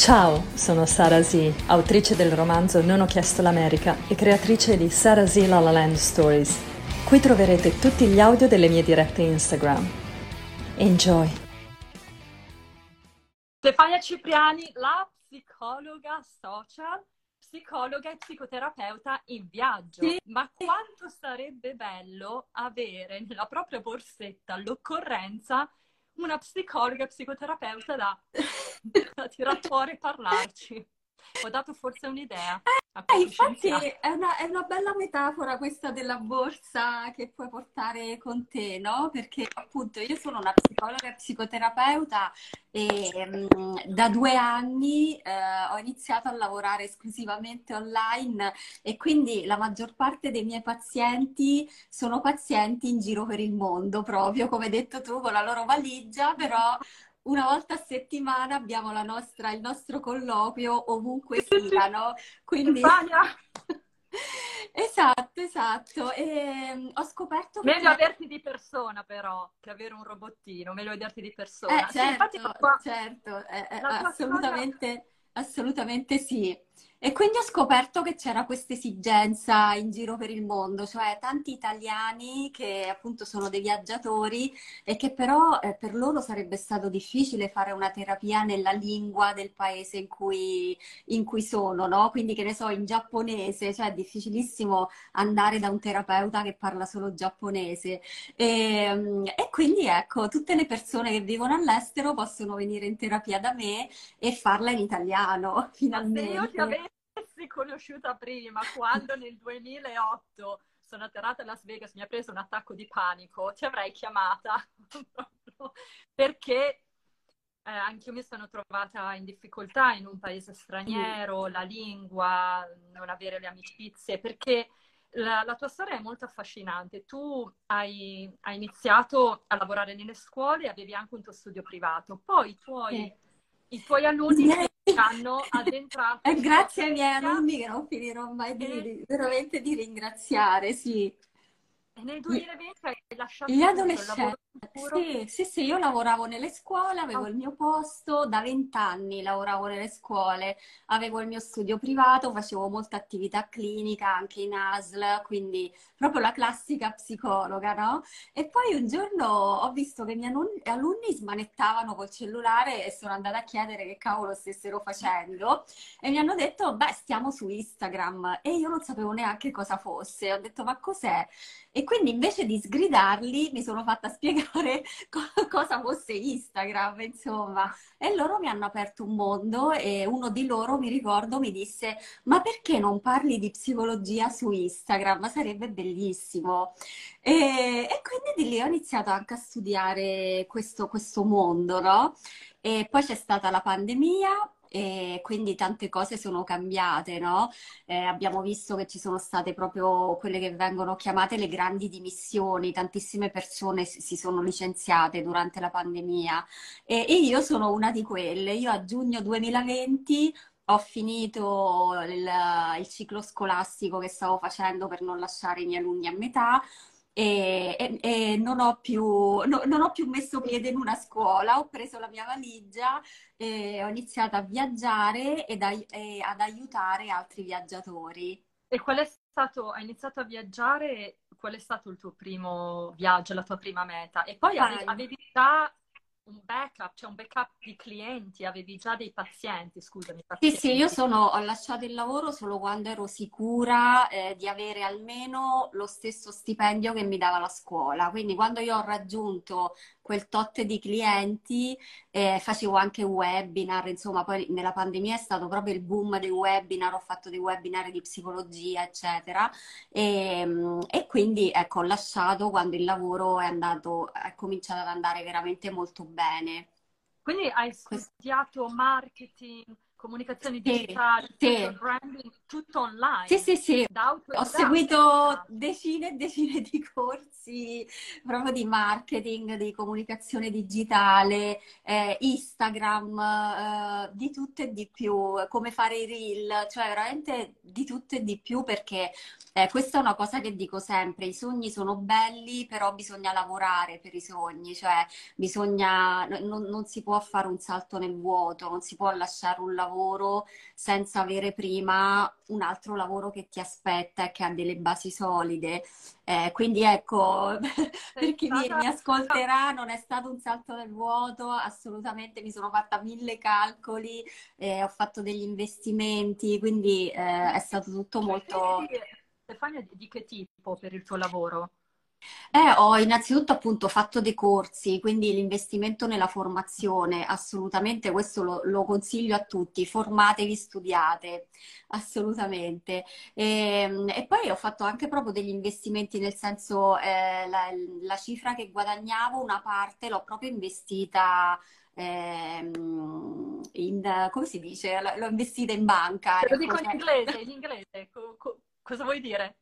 Ciao, sono Sara Z, autrice del romanzo Non ho chiesto l'America e creatrice di Sara Z La La Land Stories. Qui troverete tutti gli audio delle mie dirette Instagram. Enjoy! Stefania Cipriani, la psicologa social, psicologa e psicoterapeuta in viaggio. Sì. Ma quanto sarebbe bello avere nella propria borsetta all'occorrenza una psicologa e psicoterapeuta da tirar fuori e parlarci. Ho dato forse un'idea. Infatti è una bella metafora questa della borsa che puoi portare con te, no? Perché appunto io sono una psicologa e psicoterapeuta e da 2 anni ho iniziato a lavorare esclusivamente online e quindi la maggior parte dei miei pazienti sono pazienti in giro per il mondo, proprio come hai detto tu, con la loro valigia, però una volta a settimana abbiamo il nostro colloquio ovunque siano, quindi esatto. E ho scoperto meglio averti di persona però che avere un robottino, meglio vederti di persona. Assolutamente sì. E quindi ho scoperto che c'era questa esigenza in giro per il mondo, cioè tanti italiani che appunto sono dei viaggiatori e che però per loro sarebbe stato difficile fare una terapia nella lingua del paese in cui sono, no? Quindi che ne so, in giapponese, cioè è difficilissimo andare da un terapeuta che parla solo giapponese. E quindi ecco, tutte le persone che vivono all'estero possono venire in terapia da me e farla in italiano, finalmente. Avessi conosciuta prima, quando nel 2008 sono atterrata a Las Vegas, mi ha preso un attacco di panico, ti avrei chiamata perché anch'io mi sono trovata in difficoltà in un paese straniero, la lingua, non avere le amicizie, perché la tua storia è molto affascinante. Tu hai iniziato a lavorare nelle scuole, avevi anche un tuo studio privato, poi i tuoi alunni hanno addentrato. Grazie ai miei alunni che non finirò mai veramente di ringraziare, sì. E nel 2020 hai lasciato gli adolescenti. Sì, io lavoravo nelle scuole, avevo il mio posto, da 20 anni lavoravo nelle scuole, avevo il mio studio privato, facevo molta attività clinica anche in ASL, quindi proprio la classica psicologa, no? E poi un giorno ho visto che i miei alunni smanettavano col cellulare e sono andata a chiedere che cavolo stessero facendo e mi hanno detto, beh, stiamo su Instagram, e io non sapevo neanche cosa fosse, ho detto, ma cos'è? E quindi invece di sgridarli mi sono fatta spiegare cosa fosse Instagram, insomma. E loro mi hanno aperto un mondo e uno di loro, mi ricordo, mi disse «Ma perché non parli di psicologia su Instagram? Sarebbe bellissimo!» E quindi di lì ho iniziato anche a studiare questo mondo, no? E poi c'è stata la pandemia e quindi tante cose sono cambiate, no? Abbiamo visto che ci sono state proprio quelle che vengono chiamate le grandi dimissioni, tantissime persone si sono licenziate durante la pandemia e io sono una di quelle. Io a giugno 2020 ho finito il ciclo scolastico che stavo facendo per non lasciare i miei alunni a metà. E non ho più messo piede in una scuola, ho preso la mia valigia e ho iniziato a viaggiare e ad aiutare altri viaggiatori. E hai iniziato a viaggiare, qual è stato il tuo primo viaggio, la tua prima meta? E poi avevi già un backup, cioè un backup di clienti, avevi già dei pazienti, scusami. Sì, io ho lasciato il lavoro solo quando ero sicura di avere almeno lo stesso stipendio che mi dava la scuola, quindi quando io ho raggiunto quel tot di clienti facevo anche webinar, insomma, poi nella pandemia è stato proprio il boom dei webinar, ho fatto dei webinar di psicologia, eccetera, e quindi ecco, ho lasciato quando il lavoro è cominciato ad andare veramente molto bene. Quindi hai studiato marketing, comunicazioni digitali, branding, tutto online. Sì. Ho seguito decine e decine di corsi proprio di marketing, di comunicazione digitale, Instagram, di tutto e di più, come fare i reel, cioè veramente di tutto e di più, perché questa è una cosa che dico sempre, i sogni sono belli, però bisogna lavorare per i sogni, cioè non si può fare un salto nel vuoto, non si può lasciare un lavoro lavoro senza avere prima un altro lavoro che ti aspetta e che ha delle basi solide. Quindi ecco, per chi mi ascolterà, non è stato un salto nel vuoto, assolutamente, mi sono fatta 1000 calcoli, ho fatto degli investimenti, quindi è stato tutto molto... Stefania, di che tipo per il tuo lavoro? Ho innanzitutto appunto fatto dei corsi, quindi l'investimento nella formazione, assolutamente, questo lo consiglio a tutti, formatevi, studiate, assolutamente. E poi ho fatto anche proprio degli investimenti, nel senso la cifra che guadagnavo, una parte l'ho proprio investita come si dice? L'ho investita in banca. Te lo dico in inglese. Cosa vuoi dire?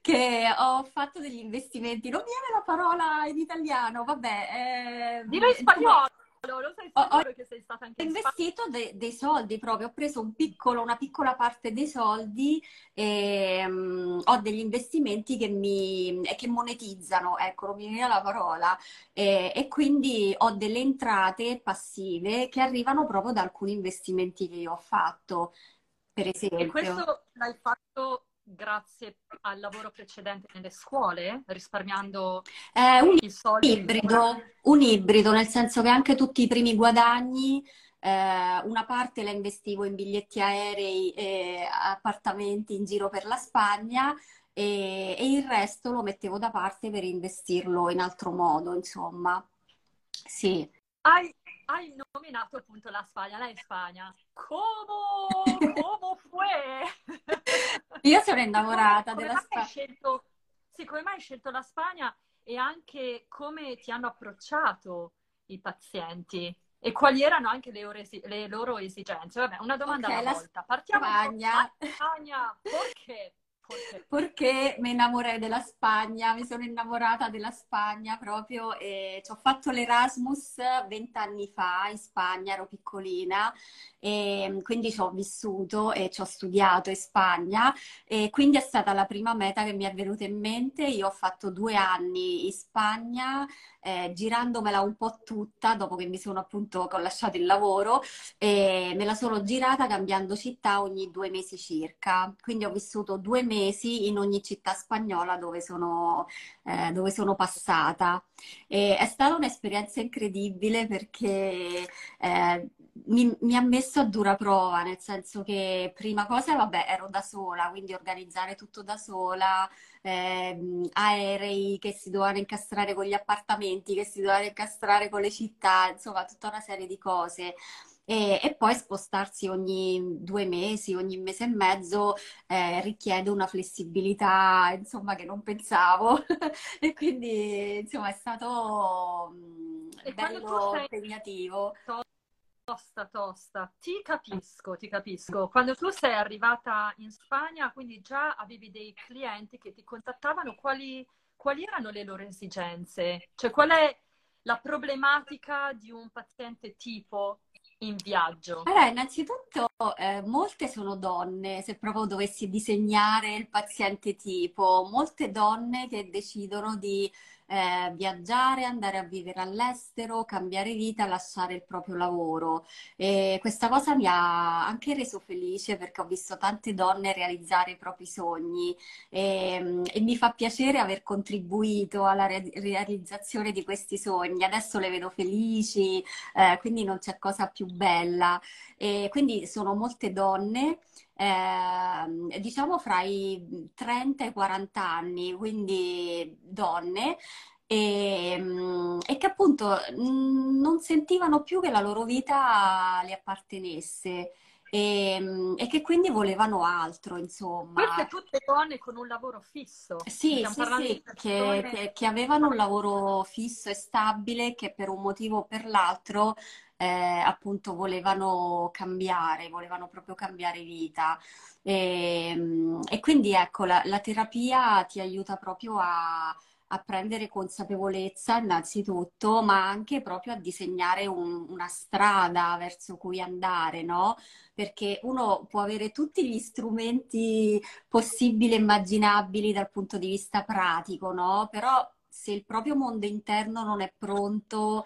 Che ho fatto degli investimenti, non viene la parola in italiano, vabbè. Dillo in spagnolo, lo sai sicuro che sei stata anche in Spagna. Ho investito dei soldi proprio, ho preso una piccola parte dei soldi e ho degli investimenti che monetizzano, ecco, non mi viene la parola, e quindi ho delle entrate passive che arrivano proprio da alcuni investimenti che io ho fatto, per esempio. E questo l'hai fatto... Grazie al lavoro precedente nelle scuole, risparmiando i soldi. Un ibrido, nel senso che anche tutti i primi guadagni, una parte la investivo in biglietti aerei e appartamenti in giro per la Spagna, e il resto lo mettevo da parte per investirlo in altro modo, insomma. Sì. Hai nominato appunto la Spagna, lei è in Spagna. Come fue? Io sono innamorata della Spagna. Sì, come mai hai scelto la Spagna e anche come ti hanno approcciato i pazienti e quali erano anche le loro esigenze? Vabbè, una domanda alla volta. Partiamo Spagna. Da Spagna. Perché? Perché mi innamorai della Spagna, mi sono innamorata della Spagna proprio, ci ho fatto l'Erasmus 20 anni fa in Spagna, ero piccolina, e quindi ci ho vissuto e ci ho studiato in Spagna, e quindi è stata la prima meta che mi è venuta in mente. Io ho fatto 2 anni in Spagna, girandomela un po' tutta, dopo che mi sono appunto, che ho lasciato il lavoro, me la sono girata cambiando città ogni 2 mesi circa, quindi ho vissuto 2 mesi in ogni città spagnola dove sono passata. E è stata un'esperienza incredibile perché mi ha messo a dura prova, nel senso che prima cosa, vabbè, ero da sola, quindi organizzare tutto da sola, aerei che si dovevano incastrare con gli appartamenti, che si dovevano incastrare con le città, insomma tutta una serie di cose. E poi spostarsi ogni 2 mesi, ogni mese e mezzo, richiede una flessibilità, insomma, che non pensavo. E quindi, insomma, è stato bello impegnativo. Tosta. Ti capisco. Quando tu sei arrivata in Spagna, quindi già avevi dei clienti che ti contattavano, quali erano le loro esigenze? Cioè, qual è la problematica di un paziente tipo in viaggio? Allora, innanzitutto molte sono donne, se proprio dovessi disegnare il paziente tipo, molte donne che decidono di viaggiare, andare a vivere all'estero, cambiare vita, lasciare il proprio lavoro. E questa cosa mi ha anche reso felice perché ho visto tante donne realizzare i propri sogni, e mi fa piacere aver contribuito alla realizzazione di questi sogni. Adesso le vedo felici, quindi non c'è cosa più bella. E quindi sono molte donne, diciamo fra i 30 e i 40 anni, quindi donne, e che appunto non sentivano più che la loro vita le appartenesse, e che quindi volevano altro, insomma. Perché tutte donne con un lavoro fisso. Sì, che avevano un lavoro fisso e stabile, che per un motivo o per l'altro appunto volevano proprio cambiare vita, e quindi ecco, la terapia ti aiuta proprio a prendere consapevolezza innanzitutto, ma anche proprio a disegnare una strada verso cui andare, no? Perché uno può avere tutti gli strumenti possibili e immaginabili dal punto di vista pratico, no? Però se il proprio mondo interno non è pronto,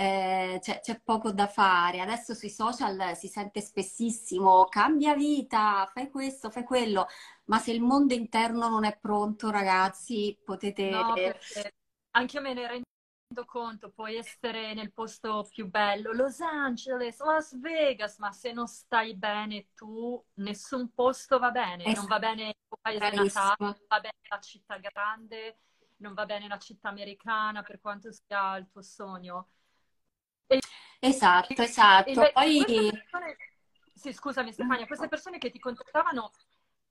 c'è poco da fare. Adesso sui social si sente spessissimo: cambia vita, fai questo, fai quello, ma se il mondo interno non è pronto, ragazzi, potete... No, perché anche me ne rendo conto, puoi essere nel posto più bello, Los Angeles, Las Vegas, ma se non stai bene tu, nessun posto va bene, esatto. Non va bene il tuo paese natale, non va bene la città grande, non va bene la città americana, per quanto sia il tuo sogno. Esatto, esatto. Poi... persone... Sì, scusami Stefania, queste persone che ti contattavano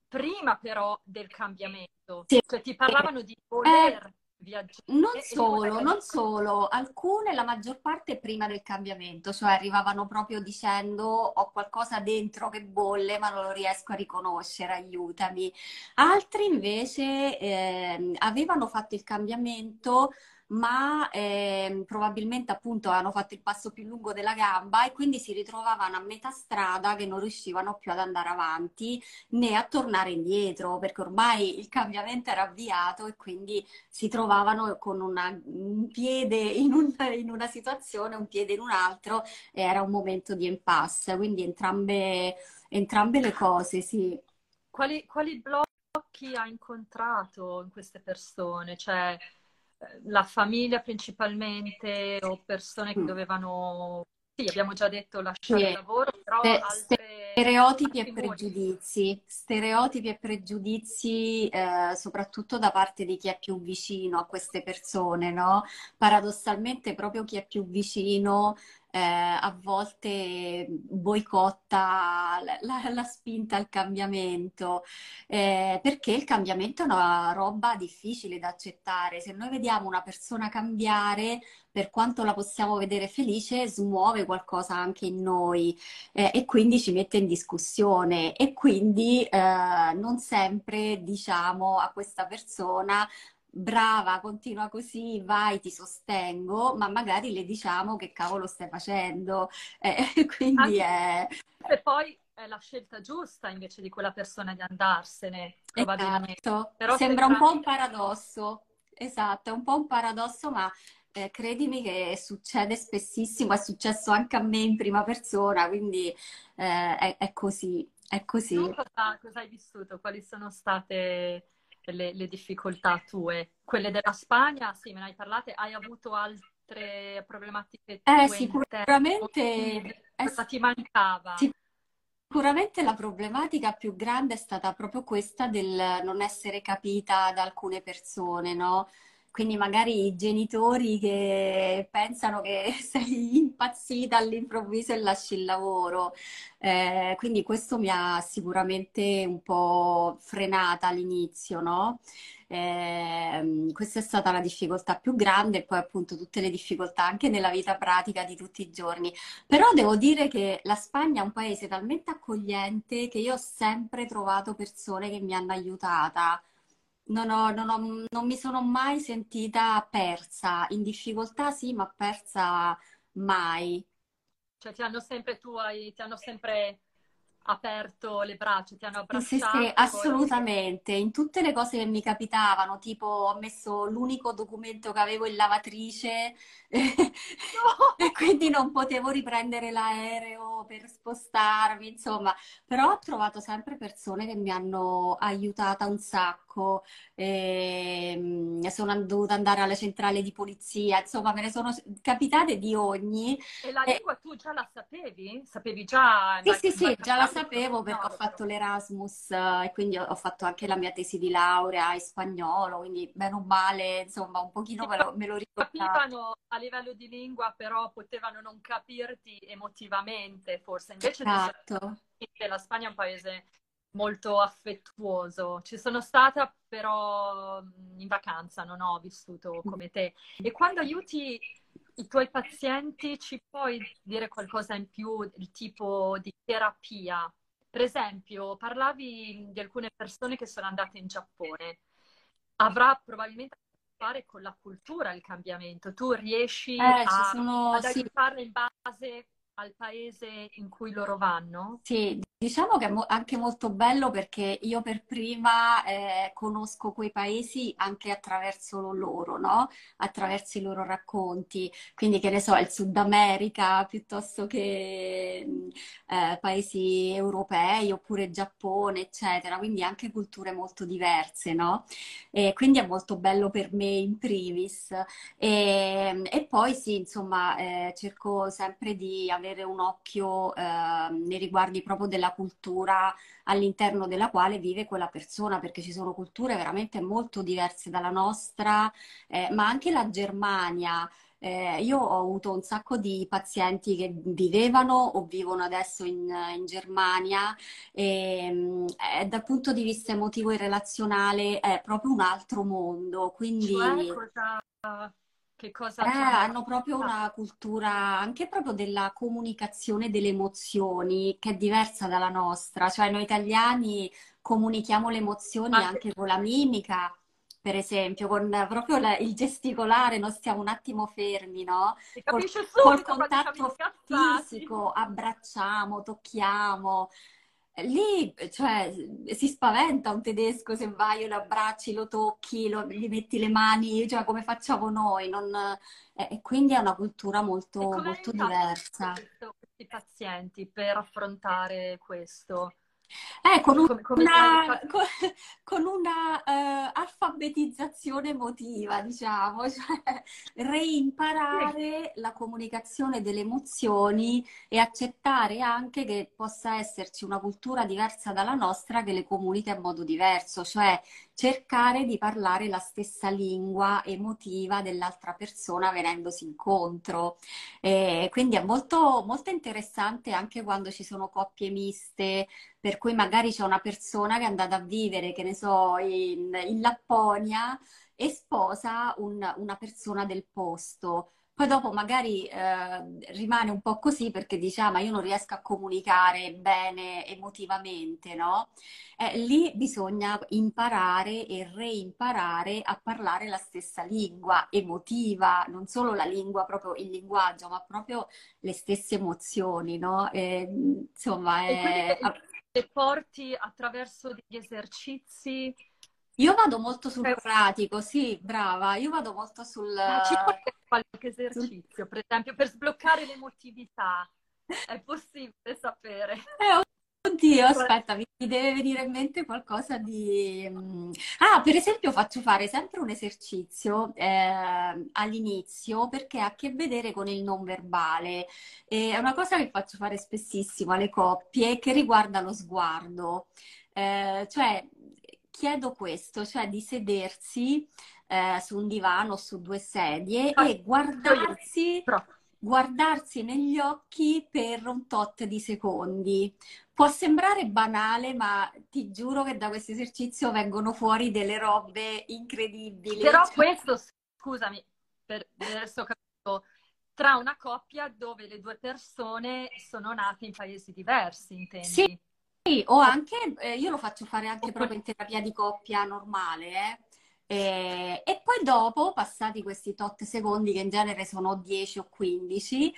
prima però del cambiamento, sì, cioè ti parlavano di voler viaggiare. Non solo, alcune, la maggior parte prima del cambiamento, cioè arrivavano proprio dicendo: ho qualcosa dentro che bolle ma non lo riesco a riconoscere, aiutami. Altri invece avevano fatto il cambiamento, ma probabilmente appunto hanno fatto il passo più lungo della gamba e quindi si ritrovavano a metà strada, che non riuscivano più ad andare avanti né a tornare indietro, perché ormai il cambiamento era avviato e quindi si trovavano con un piede in una situazione, un piede in un altro, e era un momento di impasse, quindi entrambe le cose, sì. Quali blocchi ha incontrato in queste persone? Cioè la famiglia principalmente, o persone che dovevano, sì, abbiamo già detto, lasciare il lavoro, però altre... Stereotipi e pregiudizi, soprattutto da parte di chi è più vicino a queste persone, no? Paradossalmente proprio chi è più vicino a volte boicotta la spinta al cambiamento, perché il cambiamento è una roba difficile da accettare. Se noi vediamo una persona cambiare, per quanto la possiamo vedere felice, smuove qualcosa anche in noi e quindi ci mette in discussione, e quindi non sempre diciamo a questa persona: brava, continua così, vai, ti sostengo, ma magari le diciamo: che cavolo stai facendo? Quindi E poi è la scelta giusta invece di quella persona di andarsene, probabilmente. Esatto. Però sembra un po' un paradosso, esatto, è un po' un paradosso, ma credimi che succede spessissimo, è successo anche a me in prima persona, quindi è così, è così. Tu cosa hai vissuto? Quali sono state... Le difficoltà tue? Quelle della Spagna, sì, me ne hai parlate. Hai avuto altre problematiche tue? Sicuramente. Cosa ti mancava? Sicuramente la problematica più grande è stata proprio questa del non essere capita da alcune persone, no? Quindi magari i genitori che pensano che sei impazzita all'improvviso e lasci il lavoro. Quindi questo mi ha sicuramente un po' frenata all'inizio, no? Questa è stata la difficoltà più grande, e poi appunto tutte le difficoltà anche nella vita pratica di tutti i giorni. Però devo dire che la Spagna è un paese talmente accogliente che io ho sempre trovato persone che mi hanno aiutata. Non mi sono mai sentita persa, in difficoltà sì, ma persa mai. Cioè ti hanno sempre aperto le braccia, ti hanno abbracciato? Sì, assolutamente, in tutte le cose che mi capitavano, tipo ho messo l'unico documento che avevo in lavatrice e quindi non potevo riprendere l'aereo per spostarmi, insomma, però ho trovato sempre persone che mi hanno aiutata un sacco, sono dovuta andare alla centrale di polizia, insomma me ne sono capitate di ogni. E la lingua tu già la sapevi? Sapevi già? Sì, già la sapevo perché ho fatto l'Erasmus e quindi ho fatto anche la mia tesi di laurea in spagnolo, quindi bene o male, insomma, un pochino me lo ricordavo. Capivano a livello di lingua, però potevano non capirti emotivamente, forse. Invece esatto. La Spagna è un paese molto affettuoso. Ci sono stata però in vacanza, non ho vissuto come te. E quando aiuti i tuoi pazienti, ci puoi dire qualcosa in più del tipo di terapia? Per esempio, parlavi di alcune persone che sono andate in Giappone. Avrà probabilmente a che fare con la cultura il cambiamento. Tu riesci ad aiutarle in base al paese in cui loro vanno? Sì, Diciamo che è anche molto bello perché io per prima conosco quei paesi anche attraverso loro, no? Attraverso i loro racconti, quindi che ne so, il Sud America piuttosto che paesi europei oppure Giappone, eccetera, quindi anche culture molto diverse, no? E quindi è molto bello per me in primis. E poi sì, insomma, cerco sempre di avere un occhio nei riguardi proprio della cultura all'interno della quale vive quella persona, perché ci sono culture veramente molto diverse dalla nostra, ma anche la Germania. Io ho avuto un sacco di pazienti che vivevano o vivono adesso in Germania e dal punto di vista emotivo e relazionale è proprio un altro mondo, quindi... Che cosa hanno proprio una cultura anche proprio della comunicazione delle emozioni che è diversa dalla nostra, cioè noi italiani comunichiamo le emozioni anche con la mimica, per esempio, con proprio il gesticolare, non stiamo un attimo fermi, no? Col contatto fisico, abbracciamo, tocchiamo. Lì, cioè, si spaventa un tedesco se vai, lo abbracci, lo tocchi, gli metti le mani, cioè come facciamo noi. Quindi è una cultura molto, molto diversa. Questi pazienti per affrontare questo? Con una alfabetizzazione emotiva, diciamo, cioè reimparare la comunicazione delle emozioni e accettare anche che possa esserci una cultura diversa dalla nostra che le comunica in modo diverso, cioè cercare di parlare la stessa lingua emotiva dell'altra persona venendosi incontro. Quindi è molto, molto interessante anche quando ci sono coppie miste, per cui magari c'è una persona che è andata a vivere, che ne so, in Lapponia e sposa una persona del posto. Poi dopo magari rimane un po' così perché dice ma io non riesco a comunicare bene emotivamente, no? Lì bisogna imparare e reimparare a parlare la stessa lingua emotiva, non solo la lingua, proprio il linguaggio, ma proprio le stesse emozioni, no? Insomma, le porti attraverso degli esercizi? Io vado molto sul pratico, sì, brava, io vado molto sul... Ci può essere qualche esercizio, per esempio, per sbloccare l'emotività? È possibile sapere? Oddio, aspetta, mi deve venire in mente qualcosa di... per esempio faccio fare sempre un esercizio all'inizio perché ha a che vedere con il non verbale. È una cosa che faccio fare spessissimo alle coppie che riguarda lo sguardo. Cioè... Chiedo questo, cioè di sedersi su un divano o su due sedie e guardarsi negli occhi per un tot di secondi. Può sembrare banale, ma ti giuro che da questo esercizio vengono fuori delle robe incredibili. Però questo, scusami, per adesso ho capito, tra una coppia dove le due persone sono nate in paesi diversi, intendi? Sì. Sì, o anche, io lo faccio fare anche proprio in terapia di coppia normale, e poi dopo, passati questi tot secondi, che in genere sono 10 o 15,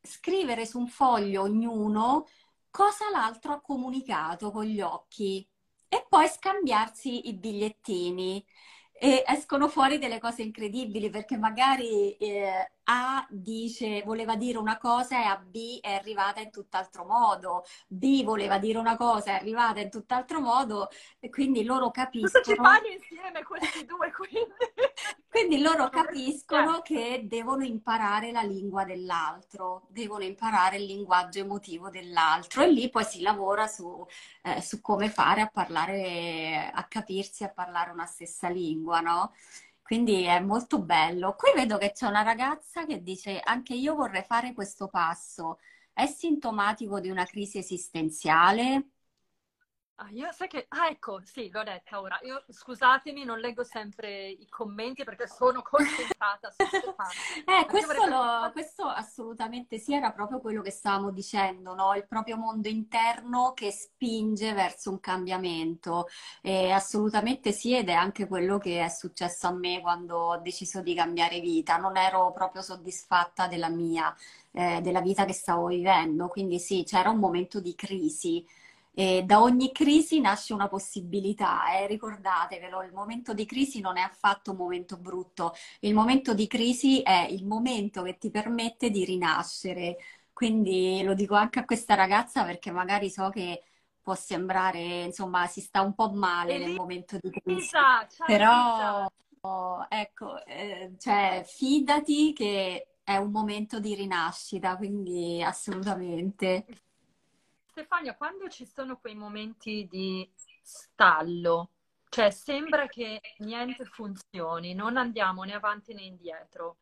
scrivere su un foglio ognuno cosa l'altro ha comunicato con gli occhi e poi scambiarsi i bigliettini. E escono fuori delle cose incredibili perché magari A voleva dire una cosa e a B è arrivata in tutt'altro modo, B voleva dire una cosa e è arrivata in tutt'altro modo e quindi loro capiscono... Ci fanno insieme questi due, quindi... Quindi loro capiscono che devono imparare la lingua dell'altro, devono imparare il linguaggio emotivo dell'altro e lì poi si lavora su come fare a parlare, a capirsi, a parlare una stessa lingua. No? Quindi è molto bello. Qui vedo che c'è una ragazza che dice anche io vorrei fare questo passo. È sintomatico di una crisi esistenziale? Ah, io sai che... Ah, ecco, sì, l'ho detta ora. Io, scusatemi, non leggo sempre i commenti perché sono concentrata. Questo assolutamente sì, era proprio quello che stavamo dicendo, no? Il proprio mondo interno che spinge verso un cambiamento. Assolutamente sì, ed è anche quello che è successo a me quando ho deciso di cambiare vita. Non ero proprio soddisfatta della vita che stavo vivendo, quindi sì, c'era un momento di crisi. E da ogni crisi nasce una possibilità, ricordatevelo, il momento di crisi non è affatto un momento brutto, il momento di crisi è il momento che ti permette di rinascere, quindi lo dico anche a questa ragazza perché magari so che può sembrare, insomma, si sta un po' male nel momento di crisi, però ecco, cioè, fidati che è un momento di rinascita, quindi assolutamente. Stefania, quando ci sono quei momenti di stallo, cioè sembra che niente funzioni, non andiamo né avanti né indietro,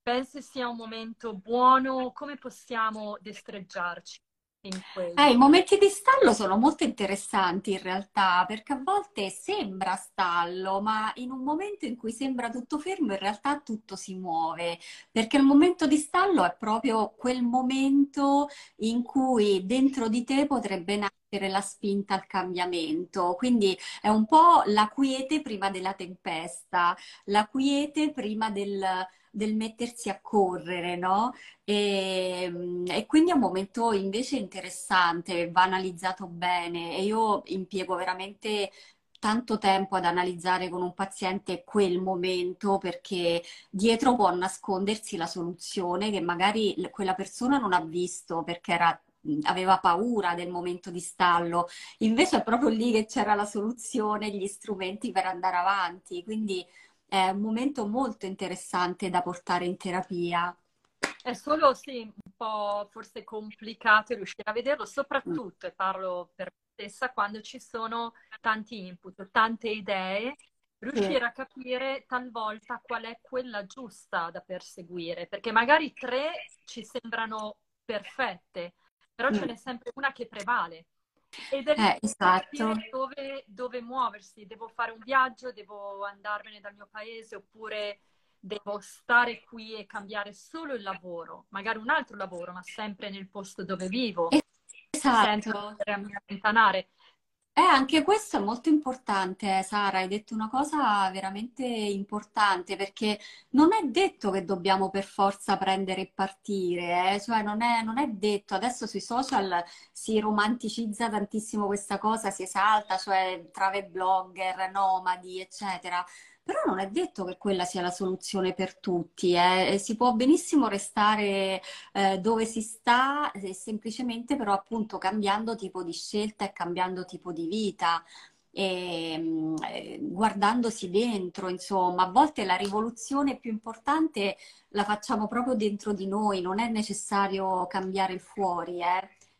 pensi sia un momento buono? Come possiamo destreggiarci in quello? I momenti di stallo sono molto interessanti in realtà, perché a volte sembra stallo, ma in un momento in cui sembra tutto fermo, in realtà tutto si muove, perché il momento di stallo è proprio quel momento in cui dentro di te potrebbe nascere la spinta al cambiamento, quindi è un po' la quiete prima della tempesta, la quiete prima del mettersi a correre, no? E quindi è un momento invece interessante, va analizzato bene, e io impiego veramente tanto tempo ad analizzare con un paziente quel momento, perché dietro può nascondersi la soluzione che magari quella persona non ha visto perché aveva paura del momento di stallo, invece è proprio lì che c'era la soluzione, gli strumenti per andare avanti, quindi è un momento molto interessante da portare in terapia. È solo, sì, un po' forse complicato riuscire a vederlo, soprattutto, e parlo per me stessa, quando ci sono tanti input, tante idee, riuscire a capire talvolta qual è quella giusta da perseguire, perché magari tre ci sembrano perfette, però ce n'è sempre una che prevale. Ed è esatto. dove muoversi, devo fare un viaggio, devo andarmene dal mio paese, oppure devo stare qui e cambiare solo il lavoro, magari un altro lavoro, ma sempre nel posto dove vivo, esatto, senza allontanare. Anche questo è molto importante, Sara, hai detto una cosa veramente importante, perché non è detto che dobbiamo per forza prendere e partire, cioè non è detto, adesso sui social si romanticizza tantissimo questa cosa, si esalta, cioè travel blogger, nomadi, eccetera. Però non è detto che quella sia la soluzione per tutti, si può benissimo restare dove si sta, semplicemente però appunto cambiando tipo di scelta e cambiando tipo di vita, e guardandosi dentro, insomma, a volte la rivoluzione più importante la facciamo proprio dentro di noi, non è necessario cambiare il fuori,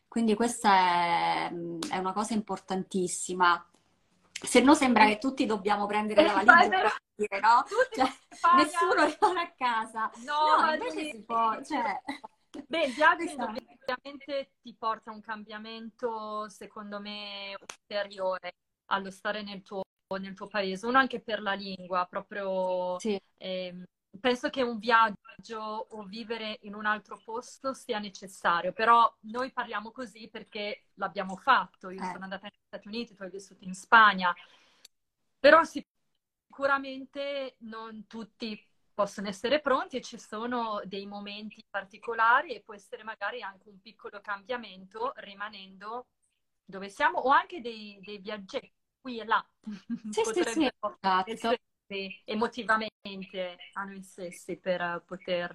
quindi questa è una cosa importantissima. Se no sembra che tutti dobbiamo prendere la valigia, no? Cioè, nessuno rimane a casa. No, invece si può. Cioè... Beh, il viaggio ovviamente ti porta a un cambiamento, secondo me, ulteriore allo stare nel tuo paese. Uno anche per la lingua, proprio. Sì. Penso che un viaggio o vivere in un altro posto sia necessario, però noi parliamo così perché l'abbiamo fatto. Io sono andata negli Stati Uniti, tu hai vissuto in Spagna, però sicuramente non tutti possono essere pronti e ci sono dei momenti particolari e può essere magari anche un piccolo cambiamento rimanendo dove siamo, o anche dei viaggetti qui e là. Sì, sì, esatto. Emotivamente a noi stessi per poter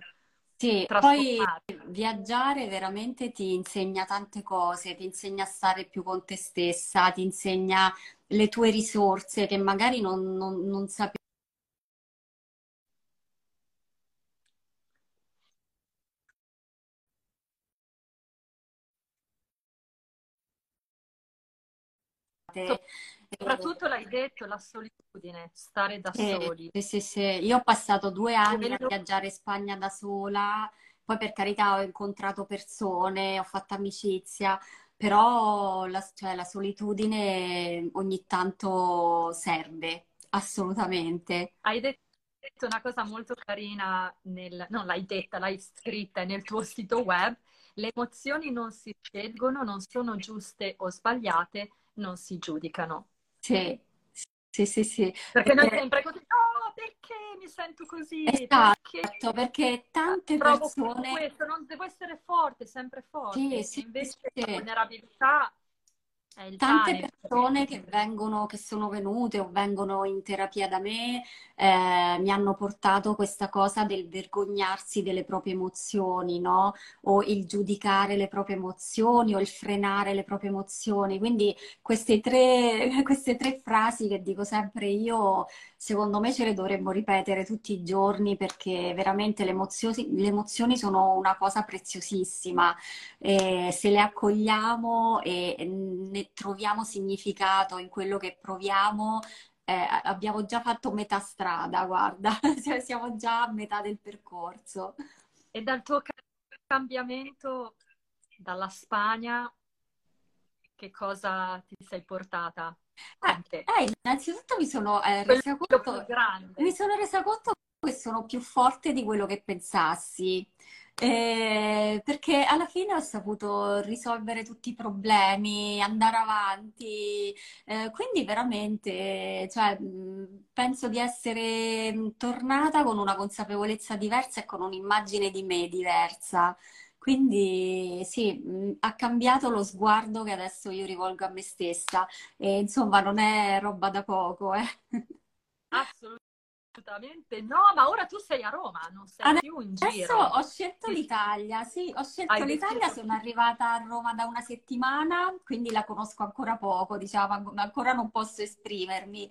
trasformare. Poi viaggiare veramente ti insegna tante cose, ti insegna a stare più con te stessa, ti insegna le tue risorse che magari non sapevi. Soprattutto l'hai detto, la solitudine, stare da soli. Sì. Io ho passato 2 anni a viaggiare in Spagna da sola, poi per carità ho incontrato persone, ho fatto amicizia, Però la solitudine ogni tanto serve, assolutamente. Hai detto una cosa molto carina, non l'hai detta, l'hai scritta nel tuo sito web: le emozioni non si scelgono, non sono giuste o sbagliate, non si giudicano. Sì, sì, sì, sì. Perché noi sempre così, no, perché mi sento così? Esatto, perché tante persone... Questo, non devo essere forte, sempre forte. Sì, sì, invece sì. La vulnerabilità è il tante persone che sono venute o vengono in terapia da me mi hanno portato questa cosa del vergognarsi delle proprie emozioni, no? O il giudicare le proprie emozioni o il frenare le proprie emozioni. Quindi queste tre frasi che dico sempre io, secondo me ce le dovremmo ripetere tutti i giorni, perché veramente le emozioni sono una cosa preziosissima. Se le accogliamo e ne troviamo significato in quello che proviamo, abbiamo già fatto metà strada, guarda, siamo già a metà del percorso. E dal tuo cambiamento dalla Spagna, che cosa ti sei portata? Innanzitutto mi sono resa conto che sono più forte di quello che pensassi. Perché alla fine ho saputo risolvere tutti i problemi, andare avanti, quindi veramente, cioè, penso di essere tornata con una consapevolezza diversa e con un'immagine di me diversa. Quindi sì, ha cambiato lo sguardo che adesso io rivolgo a me stessa e insomma non è roba da poco, eh. Assolutamente. Assolutamente no, ma ora tu sei a Roma, non sei più in giro. Adesso ho scelto l'Italia, sì, ho scelto l'Italia, sono arrivata a Roma da una settimana, quindi la conosco ancora poco, diciamo, ancora non posso esprimermi,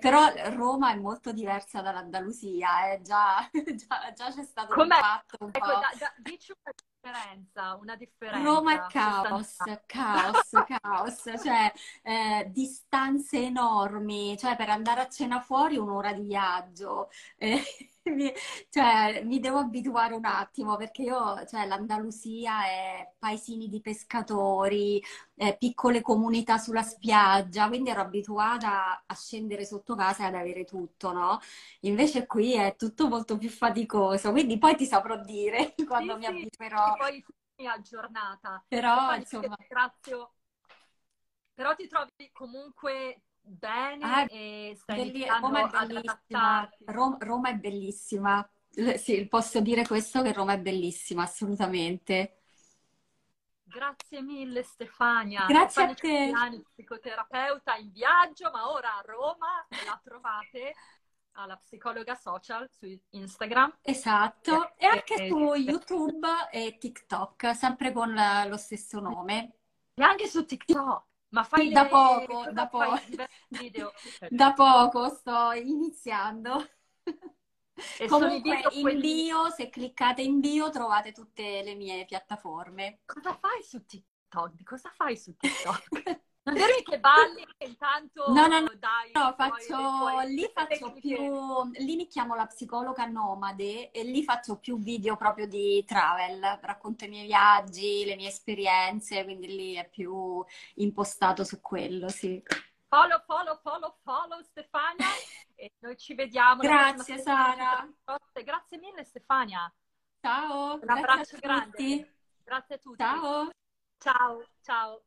però Roma è molto diversa dall'Andalusia, già c'è stato un fatto un po'. Ecco, dici una differenza, Roma è caos, cioè distanze enormi, cioè per andare a cena fuori un'ora di viaggio. Mi devo abituare un attimo, perché io, cioè, l'Andalusia è paesini di pescatori, piccole comunità sulla spiaggia, quindi ero abituata a scendere sotto casa e ad avere tutto, no? Invece qui è tutto molto più faticoso, quindi poi ti saprò dire quando mi abituerò. Poi aggiornata. Però insomma... Però ti trovi comunque... Bene, e stai Roma è bellissima. Roma è bellissima. Sì, posso dire questo, che Roma è bellissima, assolutamente. Grazie mille, Stefania. Grazie a te. Cipriani, psicoterapeuta in viaggio, ma ora a Roma la trovate alla psicologa social su Instagram. Esatto, e anche su YouTube e TikTok, sempre con lo stesso nome. E anche su TikTok. Ma fai da poco sto iniziando. E comunque in bio, se cliccate in bio, trovate tutte le mie piattaforme. Cosa fai su TikTok? Non dirmi che balli, che intanto... No, faccio più... Lì mi chiamo la psicologa nomade e lì faccio più video proprio di travel, racconto i miei viaggi, le mie esperienze, quindi lì è più impostato su quello, sì. Follow Stefania e noi ci vediamo. Grazie Sara. Grazie mille Stefania. Ciao. Un abbraccio grande. Grazie a tutti. Ciao.